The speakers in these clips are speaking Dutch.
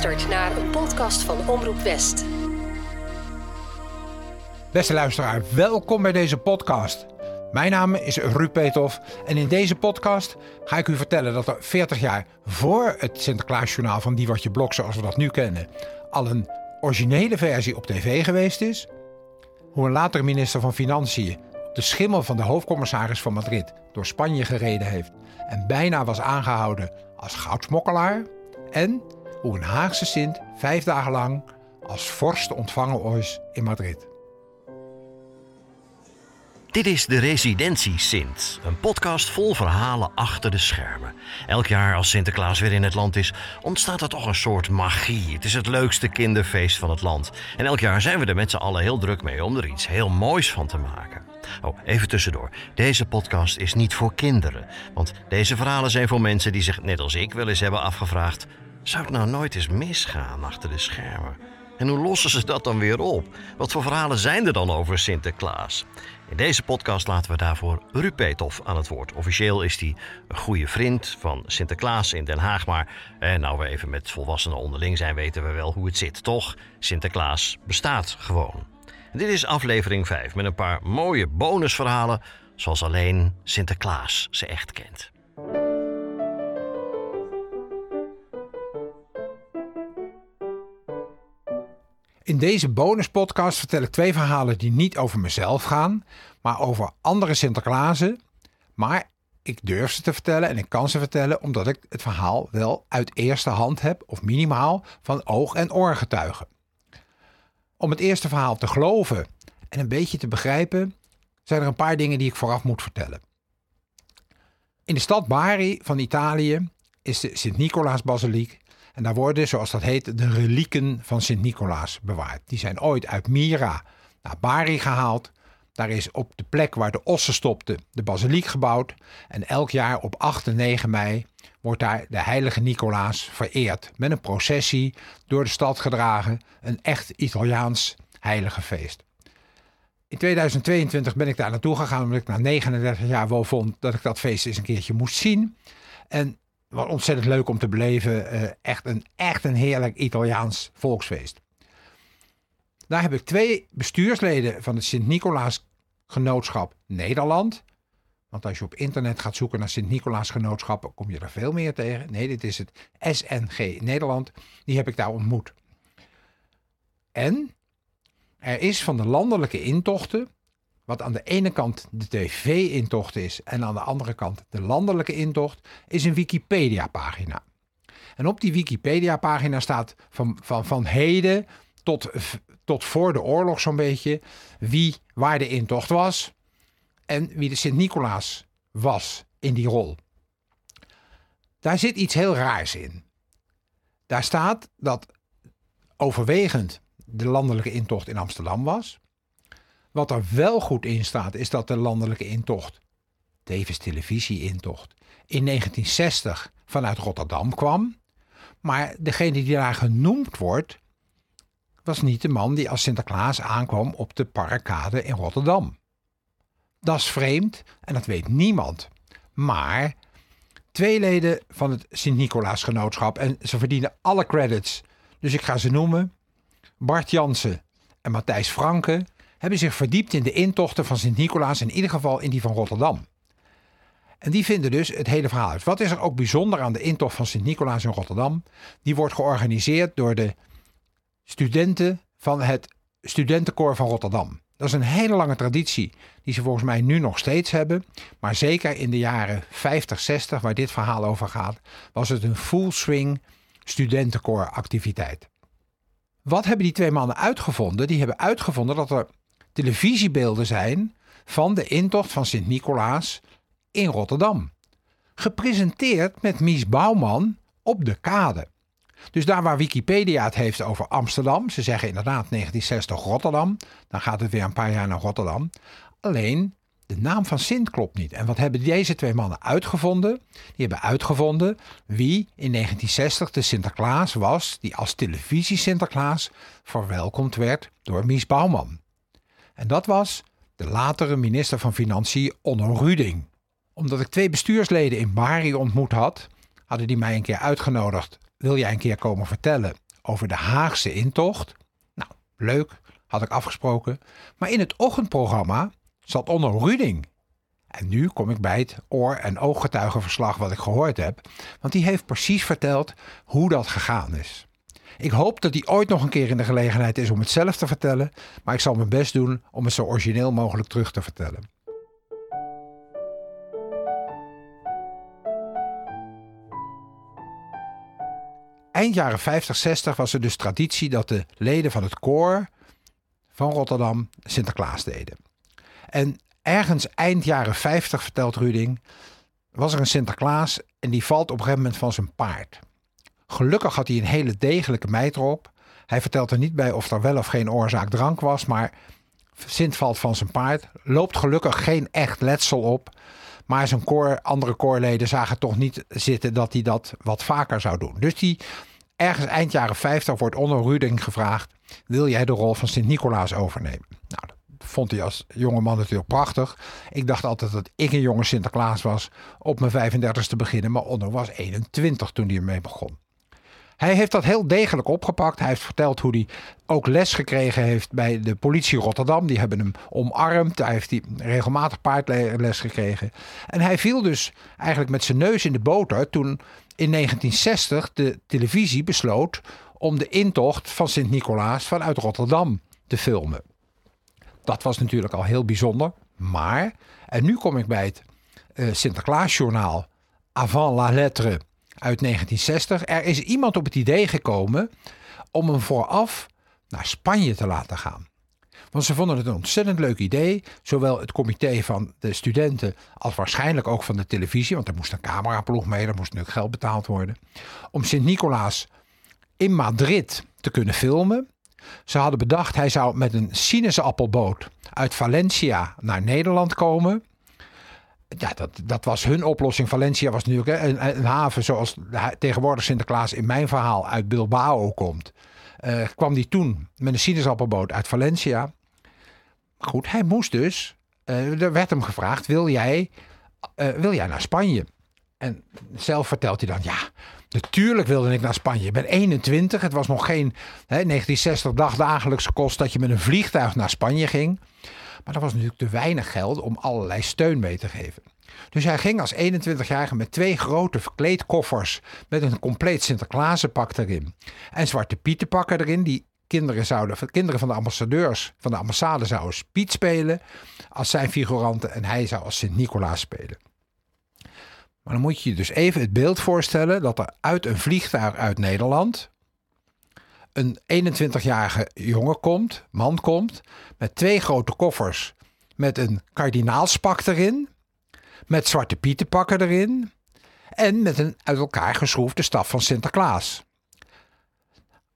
luistert naar een podcast van Omroep West. Beste luisteraar, welkom bij deze podcast. Mijn naam is Ruud Peethoff en in deze podcast ga ik u vertellen dat er 40 jaar voor het Sinterklaasjournaal van Dieuwertje Blok, zoals we dat nu kennen, al een originele versie op tv geweest is. Hoe een latere minister van Financiën de schimmel van de hoofdcommissaris van Madrid door Spanje gereden heeft en bijna was aangehouden als goudsmokkelaar. En hoe een Haagse Sint 5 dagen lang als vorst ontvangen is in Madrid. Dit is De Residentie-Sint, een podcast vol verhalen achter de schermen. Elk jaar als Sinterklaas weer in het land is, ontstaat er toch een soort magie. Het is het leukste kinderfeest van het land. En elk jaar zijn we er met z'n allen heel druk mee om er iets heel moois van te maken. Oh, even tussendoor. Deze podcast is niet voor kinderen. Want deze verhalen zijn voor mensen die zich, net als ik, wel eens hebben afgevraagd: zou het nou nooit eens misgaan achter de schermen? En hoe lossen ze dat dan weer op? Wat voor verhalen zijn er dan over Sinterklaas? In deze podcast laten we daarvoor Ruud Peethoff aan het woord. Officieel is hij een goede vriend van Sinterklaas in Den Haag. Maar nou we even met volwassenen onderling zijn, weten we wel hoe het zit. Toch, Sinterklaas bestaat gewoon. En dit is aflevering 5 met een paar mooie bonusverhalen, zoals alleen Sinterklaas ze echt kent. In deze bonuspodcast vertel ik 2 verhalen die niet over mezelf gaan, maar over andere Sinterklaasen. Maar ik durf ze te vertellen en ik kan ze vertellen omdat ik het verhaal wel uit eerste hand heb, of minimaal van oog- en oorgetuigen. Om het eerste verhaal te geloven en een beetje te begrijpen, zijn er een paar dingen die ik vooraf moet vertellen. In de stad Bari van Italië is de Sint-Nicolaas-basiliek. En daar worden, zoals dat heet, de relieken van Sint-Nicolaas bewaard. Die zijn ooit uit Myra naar Bari gehaald. Daar is op de plek waar de ossen stopten de basiliek gebouwd. En elk jaar op 8 en 9 mei wordt daar de heilige Nicolaas vereerd. Met een processie door de stad gedragen. Een echt Italiaans heiligefeest. In 2022 ben ik daar naartoe gegaan omdat ik na 39 jaar wel vond dat ik dat feest eens een keertje moest zien. En wat ontzettend leuk om te beleven. Echt een heerlijk Italiaans volksfeest. Daar heb ik 2 bestuursleden van het Sint-Nicolaas-genootschap Nederland. Want als je op internet gaat zoeken naar Sint-Nicolaas-genootschappen, kom je er veel meer tegen. Nee, dit is het SNG Nederland. Die heb ik daar ontmoet. En er is van de landelijke intochten, wat aan de ene kant de tv-intocht is en aan de andere kant de landelijke intocht, is een Wikipedia-pagina. En op die Wikipedia-pagina staat van heden tot voor de oorlog zo'n beetje waar de intocht was en wie de Sint-Nicolaas was in die rol. Daar zit iets heel raars in. Daar staat dat overwegend de landelijke intocht in Amsterdam was. Wat er wel goed in staat is dat de landelijke intocht, tevens televisie-intocht, in 1960 vanuit Rotterdam kwam. Maar degene die daar genoemd wordt, was niet de man die als Sinterklaas aankwam op de Parkade in Rotterdam. Dat is vreemd en dat weet niemand. Maar 2 leden van het Sint-Nicolaas-genootschap, en ze verdienen alle credits, dus ik ga ze noemen, Bart Jansen en Matthijs Franke, hebben zich verdiept in de intochten van Sint-Nicolaas, in ieder geval in die van Rotterdam. En die vinden dus het hele verhaal uit. Wat is er ook bijzonder aan de intocht van Sint-Nicolaas in Rotterdam? Die wordt georganiseerd door de studenten van het studentenkoor van Rotterdam. Dat is een hele lange traditie die ze volgens mij nu nog steeds hebben. Maar zeker in de jaren 50, 60, waar dit verhaal over gaat, was het een full swing studentenkooractiviteit. Wat hebben die 2 mannen uitgevonden? Die hebben uitgevonden dat er televisiebeelden zijn van de intocht van Sint-Nicolaas in Rotterdam. Gepresenteerd met Mies Bouwman op de kade. Dus daar waar Wikipedia het heeft over Amsterdam, ze zeggen inderdaad 1960 Rotterdam, dan gaat het weer een paar jaar naar Rotterdam. Alleen de naam van Sint klopt niet. En wat hebben deze 2 mannen uitgevonden? Die hebben uitgevonden wie in 1960 de Sinterklaas was die als televisie Sinterklaas verwelkomd werd door Mies Bouwman. En dat was de latere minister van Financiën, Onno Ruding. Omdat ik 2 bestuursleden in Bari ontmoet had, hadden die mij een keer uitgenodigd. Wil jij een keer komen vertellen over de Haagse intocht. Nou, leuk, had ik afgesproken. Maar in het ochtendprogramma zat Onno Ruding. En nu kom ik bij het oor- en ooggetuigenverslag wat ik gehoord heb. Want die heeft precies verteld hoe dat gegaan is. Ik hoop dat hij ooit nog een keer in de gelegenheid is om het zelf te vertellen. Maar ik zal mijn best doen om het zo origineel mogelijk terug te vertellen. Eind jaren 50, 60 was er dus traditie dat de leden van het koor van Rotterdam Sinterklaas deden. En ergens eind jaren 50, vertelt Ruding, was er een Sinterklaas en die valt op een gegeven moment van zijn paard. Gelukkig had hij een hele degelijke mijtrop. Hij vertelt er niet bij of er wel of geen oorzaak drank was, maar Sint valt van zijn paard. Loopt gelukkig geen echt letsel op, maar zijn andere koorleden zagen toch niet zitten dat hij dat wat vaker zou doen. Dus die ergens eind jaren 50 wordt Onno Ruding gevraagd, wil jij de rol van Sint-Nicolaas overnemen? Nou, dat vond hij als jonge man natuurlijk prachtig. Ik dacht altijd dat ik een jonge Sinterklaas was op mijn 35ste beginnen, maar Onno was 21 toen hij ermee begon. Hij heeft dat heel degelijk opgepakt. Hij heeft verteld hoe hij ook les gekregen heeft bij de politie Rotterdam. Die hebben hem omarmd. Daar heeft hij regelmatig paardles gekregen. En hij viel dus eigenlijk met zijn neus in de boter toen in 1960 de televisie besloot om de intocht van Sint-Nicolaas vanuit Rotterdam te filmen. Dat was natuurlijk al heel bijzonder. Maar, en nu kom ik bij het Sinterklaasjournaal Avant la Lettre uit 1960, er is iemand op het idee gekomen om hem vooraf naar Spanje te laten gaan. Want ze vonden het een ontzettend leuk idee. Zowel het comité van de studenten als waarschijnlijk ook van de televisie. Want er moest een cameraploeg mee, er moest natuurlijk geld betaald worden. Om Sint-Nicolaas in Madrid te kunnen filmen. Ze hadden bedacht, hij zou met een sinaasappelboot uit Valencia naar Nederland komen. Ja, dat was hun oplossing. Valencia was natuurlijk een haven zoals tegenwoordig Sinterklaas in mijn verhaal uit Bilbao komt. Kwam die toen met een sinaasappelboot uit Valencia. Maar goed, hij moest dus. Er werd hem gevraagd, wil jij naar Spanje? En zelf vertelt hij dan, ja, natuurlijk wilde ik naar Spanje. Ik ben 21, het was nog geen 1960 dagdagelijkse kost dat je met een vliegtuig naar Spanje ging. Maar dat was natuurlijk te weinig geld om allerlei steun mee te geven. Dus hij ging als 21-jarige met 2 grote verkleedkoffers met een compleet Sinterklaasenpak erin. En Zwarte Pietenpakken erin. Die kinderen van de ambassadeurs van de ambassade zouden Piet spelen als zijn figuranten en hij zou als Sint-Nicolaas spelen. Maar dan moet je je dus even het beeld voorstellen dat er uit een vliegtuig uit Nederland een 21-jarige jongen komt, man komt, met 2 grote koffers, met een kardinaalspak erin, met Zwarte Pietenpakken erin en met een uit elkaar geschroefde staf van Sinterklaas.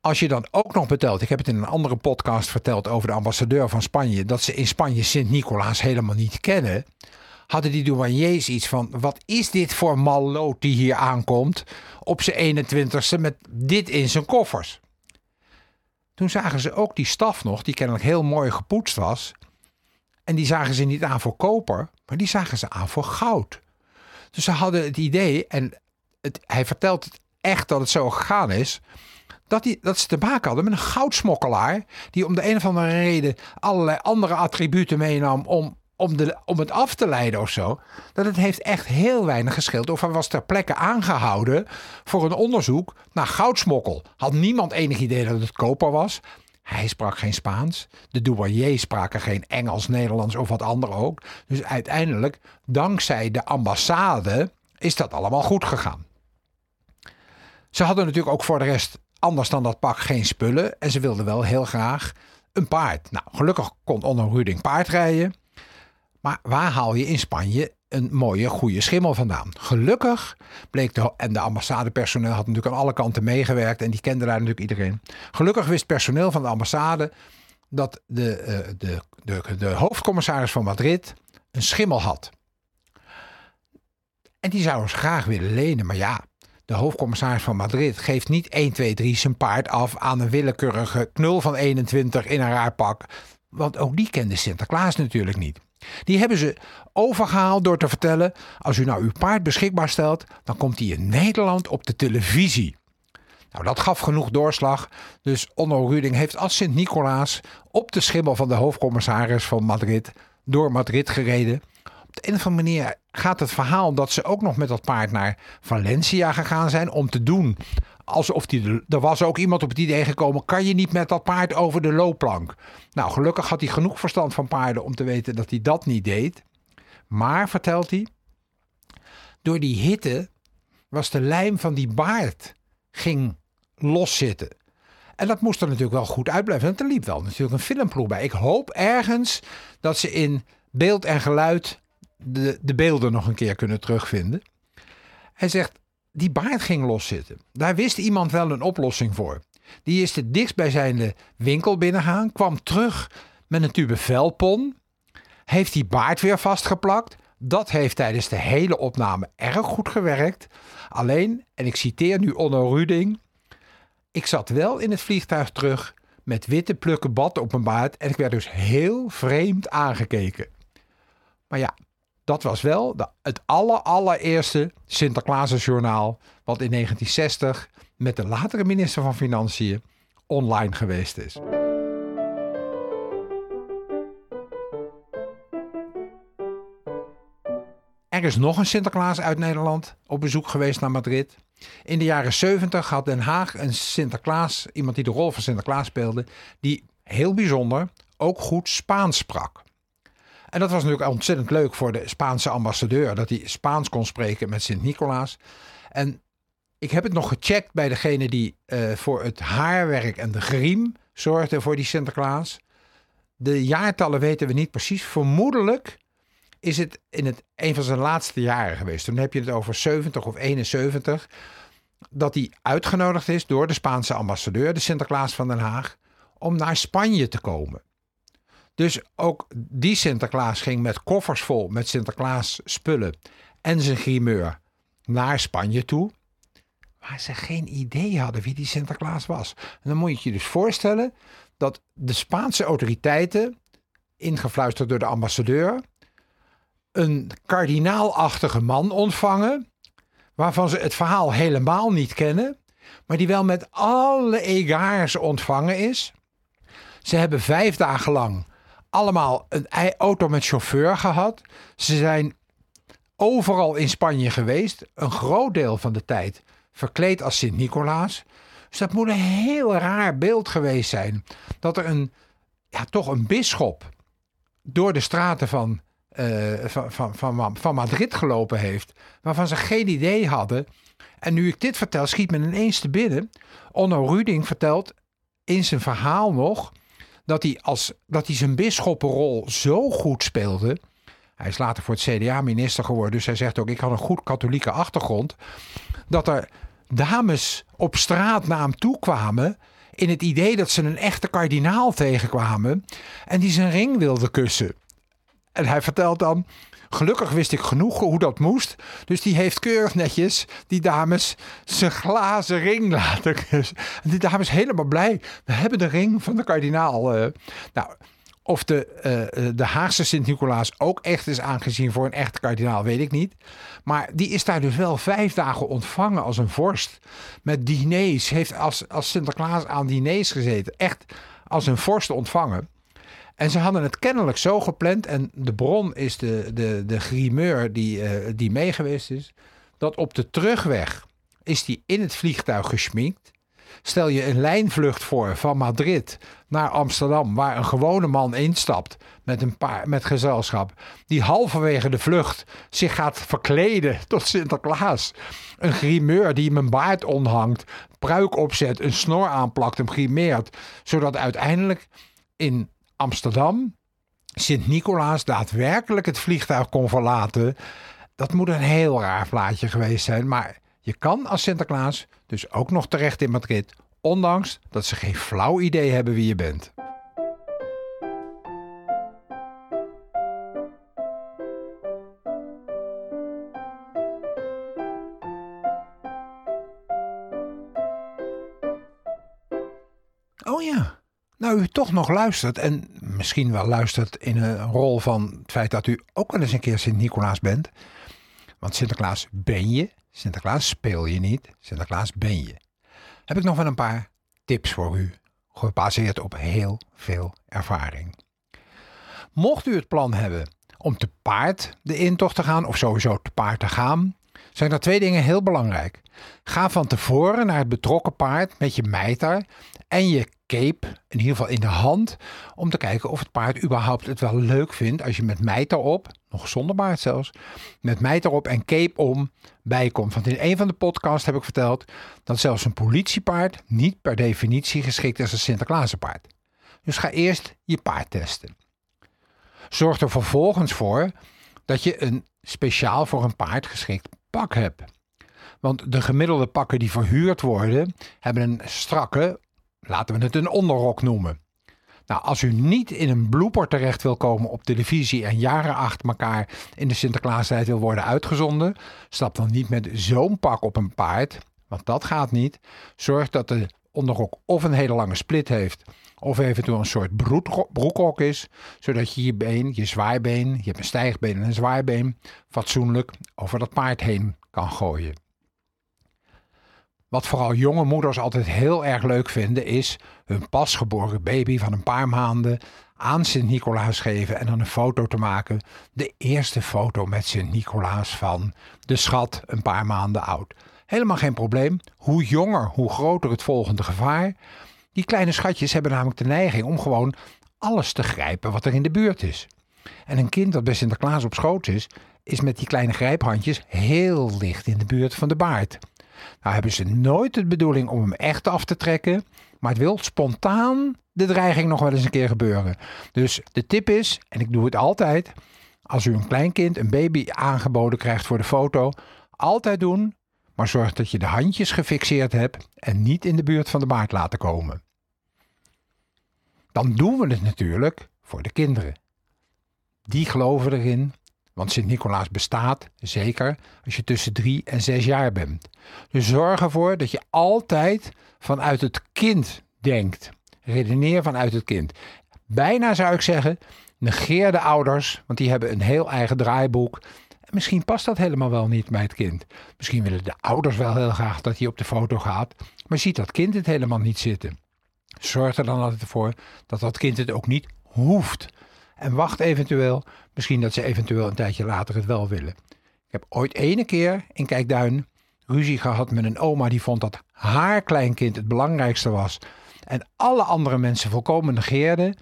Als je dan ook nog vertelt, ik heb het in een andere podcast verteld over de ambassadeur van Spanje, dat ze in Spanje Sint-Nicolaas helemaal niet kennen, hadden die douaniers iets van, wat is dit voor malloot die hier aankomt op zijn 21ste met dit in zijn koffers? Toen zagen ze ook die staf nog, die kennelijk heel mooi gepoetst was. En die zagen ze niet aan voor koper, maar die zagen ze aan voor goud. Dus ze hadden het idee, en hij vertelt het echt dat het zo gegaan is, dat ze te maken hadden met een goudsmokkelaar die om de een of andere reden allerlei andere attributen meenam om het af te leiden of zo. Dat het heeft echt heel weinig gescheeld. Of hij was ter plekke aangehouden voor een onderzoek naar goudsmokkel. Had niemand enig idee dat het koper was. Hij sprak geen Spaans. De douaniers spraken geen Engels, Nederlands of wat ander ook. Dus uiteindelijk, dankzij de ambassade, is dat allemaal goed gegaan. Ze hadden natuurlijk ook voor de rest, anders dan dat pak, geen spullen. En ze wilden wel heel graag een paard. Nou, gelukkig kon Onno Ruding paardrijden. Maar waar haal je in Spanje een mooie, goede schimmel vandaan? Gelukkig bleek en de ambassadepersoneel had natuurlijk aan alle kanten meegewerkt en die kende daar natuurlijk iedereen. Gelukkig wist personeel van de ambassade dat de hoofdcommissaris van Madrid een schimmel had. En die zou ze graag willen lenen, maar ja, de hoofdcommissaris van Madrid geeft niet 1, 2, 3 zijn paard af aan een willekeurige knul van 21 in een raar pak. Want ook die kende Sinterklaas natuurlijk niet. Die hebben ze overgehaald door te vertellen, als u nou uw paard beschikbaar stelt, dan komt hij in Nederland op de televisie. Nou, dat gaf genoeg doorslag. Dus Onno Ruding heeft als Sint-Nicolaas op de schimmel van de hoofdcommissaris van Madrid door Madrid gereden. Op de een of andere manier gaat het verhaal dat ze ook nog met dat paard naar Valencia gegaan zijn om te doen alsof er was ook iemand op het idee gekomen, kan je niet met dat paard over de loopplank? Nou, gelukkig had hij genoeg verstand van paarden om te weten dat hij dat niet deed. Maar, vertelt hij, door die hitte was de lijm van die baard ging loszitten. En dat moest er natuurlijk wel goed uitblijven. Want er liep wel natuurlijk een filmploeg bij. Ik hoop ergens dat ze in beeld en geluid de beelden nog een keer kunnen terugvinden. Hij zegt, die baard ging loszitten. Daar wist iemand wel een oplossing voor. Die is de dichtstbijzijnde winkel binnengegaan, kwam terug met een tube velpon, heeft die baard weer vastgeplakt. Dat heeft tijdens de hele opname erg goed gewerkt. Alleen, en ik citeer nu Onno Ruding, ik zat wel in het vliegtuig terug met witte plukken bad op mijn baard en ik werd dus heel vreemd aangekeken. Maar ja, dat was wel het allereerste Sinterklaasjournaal wat in 1960 met de latere minister van Financiën online geweest is. Er is nog een Sinterklaas uit Nederland op bezoek geweest naar Madrid. In de jaren 70 had Den Haag een Sinterklaas, iemand die de rol van Sinterklaas speelde, die heel bijzonder ook goed Spaans sprak. En dat was natuurlijk ontzettend leuk voor de Spaanse ambassadeur, dat hij Spaans kon spreken met Sint-Nicolaas. En ik heb het nog gecheckt bij degene die voor het haarwerk en de griem zorgde voor die Sinterklaas. De jaartallen weten we niet precies. Vermoedelijk is het in een van zijn laatste jaren geweest. Toen heb je het over 70 of 71. Dat hij uitgenodigd is door de Spaanse ambassadeur, de Sinterklaas van Den Haag, om naar Spanje te komen. Dus ook die Sinterklaas ging met koffers vol met Sinterklaas spullen en zijn grimeur naar Spanje toe. Waar ze geen idee hadden wie die Sinterklaas was. En dan moet je je dus voorstellen dat de Spaanse autoriteiten, ingefluisterd door de ambassadeur, een kardinaalachtige man ontvangen, waarvan ze het verhaal helemaal niet kennen, maar die wel met alle egards ontvangen is. Ze hebben 5 dagen lang allemaal een auto met chauffeur gehad. Ze zijn overal in Spanje geweest. Een groot deel van de tijd verkleed als Sint-Nicolaas. Dus dat moet een heel raar beeld geweest zijn. Dat er een bisschop door de straten van Madrid gelopen heeft. Waarvan ze geen idee hadden. En nu ik dit vertel, schiet me ineens te binnen. Onno Ruding vertelt in zijn verhaal nog dat hij zijn bisschoppenrol zo goed speelde. Hij is later voor het CDA minister geworden, dus hij zegt ook, ik had een goed katholieke achtergrond. Dat er dames op straat naar hem toe kwamen in het idee dat ze een echte kardinaal tegenkwamen en die zijn ring wilden kussen. En hij vertelt dan, gelukkig wist ik genoeg hoe dat moest. Dus die heeft keurig netjes die dames zijn glazen ring laten kussen. En die dames helemaal blij. We hebben de ring van de kardinaal. Nou, of de Haagse Sint-Nicolaas ook echt is aangezien voor een echte kardinaal, weet ik niet. Maar die is daar dus wel 5 dagen ontvangen als een vorst. Met diners. Heeft als Sinterklaas aan diners gezeten. Echt als een vorst ontvangen. En ze hadden het kennelijk zo gepland, en de bron is de grimeur die mee geweest is, dat op de terugweg is die in het vliegtuig geschminkt. Stel je een lijnvlucht voor van Madrid naar Amsterdam, waar een gewone man instapt met gezelschap, die halverwege de vlucht zich gaat verkleden tot Sinterklaas. Een grimeur die hem een baard omhangt, pruik opzet, een snor aanplakt, hem grimeert, zodat uiteindelijk in Amsterdam Sint-Nicolaas daadwerkelijk het vliegtuig kon verlaten. Dat moet een heel raar plaatje geweest zijn. Maar je kan als Sinterklaas dus ook nog terecht in Madrid, ondanks dat ze geen flauw idee hebben wie je bent. Oh ja. Nou, u toch nog luistert en misschien wel luistert in een rol van het feit dat u ook wel eens een keer Sint-Nicolaas bent. Want Sinterklaas ben je, Sinterklaas speel je niet, Sinterklaas ben je. heb ik nog wel een paar tips voor u, gebaseerd op heel veel ervaring. Mocht u het plan hebben om te paard de intocht te gaan, of sowieso te paard te gaan, zijn er twee dingen heel belangrijk. Ga van tevoren naar het betrokken paard met je mijter en je cape, in ieder geval in de hand, om te kijken of het paard überhaupt het wel leuk vindt als je met mijter op, nog zonder paard zelfs, met mijter op en cape om bijkomt. Want in een van de podcasts heb ik verteld dat zelfs een politiepaard niet per definitie geschikt is als een Sinterklaaspaard. Dus ga eerst je paard testen. Zorg er vervolgens voor dat je een speciaal voor een paard geschikt pak hebt. Want de gemiddelde pakken die verhuurd worden, hebben een strakke, laten we het een onderrok noemen. Nou, als u niet in een blooper terecht wil komen op televisie en jaren achter elkaar in de Sinterklaastijd wil worden uitgezonden, stap dan niet met zo'n pak op een paard, want dat gaat niet. Zorg dat de onderrok of een hele lange split heeft, of eventueel een soort broekrok is, zodat je je been, je zwaaibeen, je hebt een stijgbeen en een zwaaibeen, fatsoenlijk over dat paard heen kan gooien. Wat vooral jonge moeders altijd heel erg leuk vinden, is hun pasgeboren baby van een paar maanden aan Sint-Nicolaas geven en dan een foto te maken. De eerste foto met Sint-Nicolaas van de schat, een paar maanden oud. Helemaal geen probleem. Hoe jonger, hoe groter het volgende gevaar. Die kleine schatjes hebben namelijk de neiging om gewoon alles te grijpen wat er in de buurt is. En een kind dat bij Sinterklaas op schoot is, is met die kleine grijphandjes heel licht in de buurt van de baard. Nou hebben ze nooit de bedoeling om hem echt af te trekken, maar het wil spontaan de dreiging nog wel eens een keer gebeuren. Dus de tip is, en ik doe het altijd, als u een klein kind, een baby aangeboden krijgt voor de foto, altijd doen, maar zorg dat je de handjes gefixeerd hebt en niet in de buurt van de baard laten komen. Dan doen we het natuurlijk voor de kinderen. Die geloven erin, want Sint-Nicolaas bestaat zeker als je tussen 3 en 6 jaar bent. Dus zorg ervoor dat je altijd vanuit het kind denkt. Redeneer vanuit het kind. Bijna zou ik zeggen, negeer de ouders, want die hebben een heel eigen draaiboek. Misschien past dat helemaal wel niet bij het kind. Misschien willen de ouders wel heel graag dat hij op de foto gaat, maar ziet dat kind het helemaal niet zitten. Zorg er dan altijd voor dat dat kind het ook niet hoeft. En wacht eventueel, misschien dat ze eventueel een tijdje later het wel willen. Ik heb ooit ene keer in Kijkduin ruzie gehad met een oma die vond dat haar kleinkind het belangrijkste was en alle andere mensen volkomen negeerde.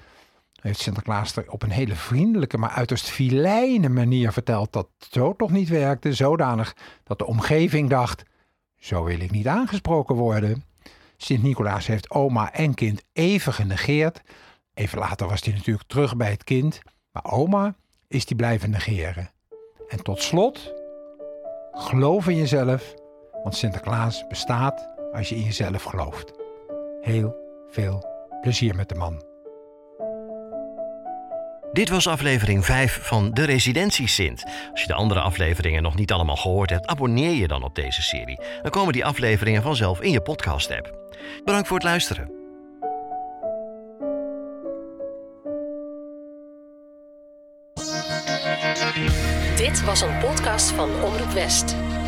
Heeft Sinterklaas er op een hele vriendelijke, maar uiterst filijne manier verteld dat het zo toch niet werkte, zodanig dat de omgeving dacht, zo wil ik niet aangesproken worden. Sint-Nicolaas heeft oma en kind even genegeerd. Even later was hij natuurlijk terug bij het kind, maar oma is die blijven negeren. En tot slot, geloof in jezelf, want Sinterklaas bestaat als je in jezelf gelooft. Heel veel plezier met de man. Dit was aflevering 5 van De Residentie-Sint. Als je de andere afleveringen nog niet allemaal gehoord hebt, abonneer je dan op deze serie. Dan komen die afleveringen vanzelf in je podcast-app. Bedankt voor het luisteren. Dit was een podcast van Omroep West.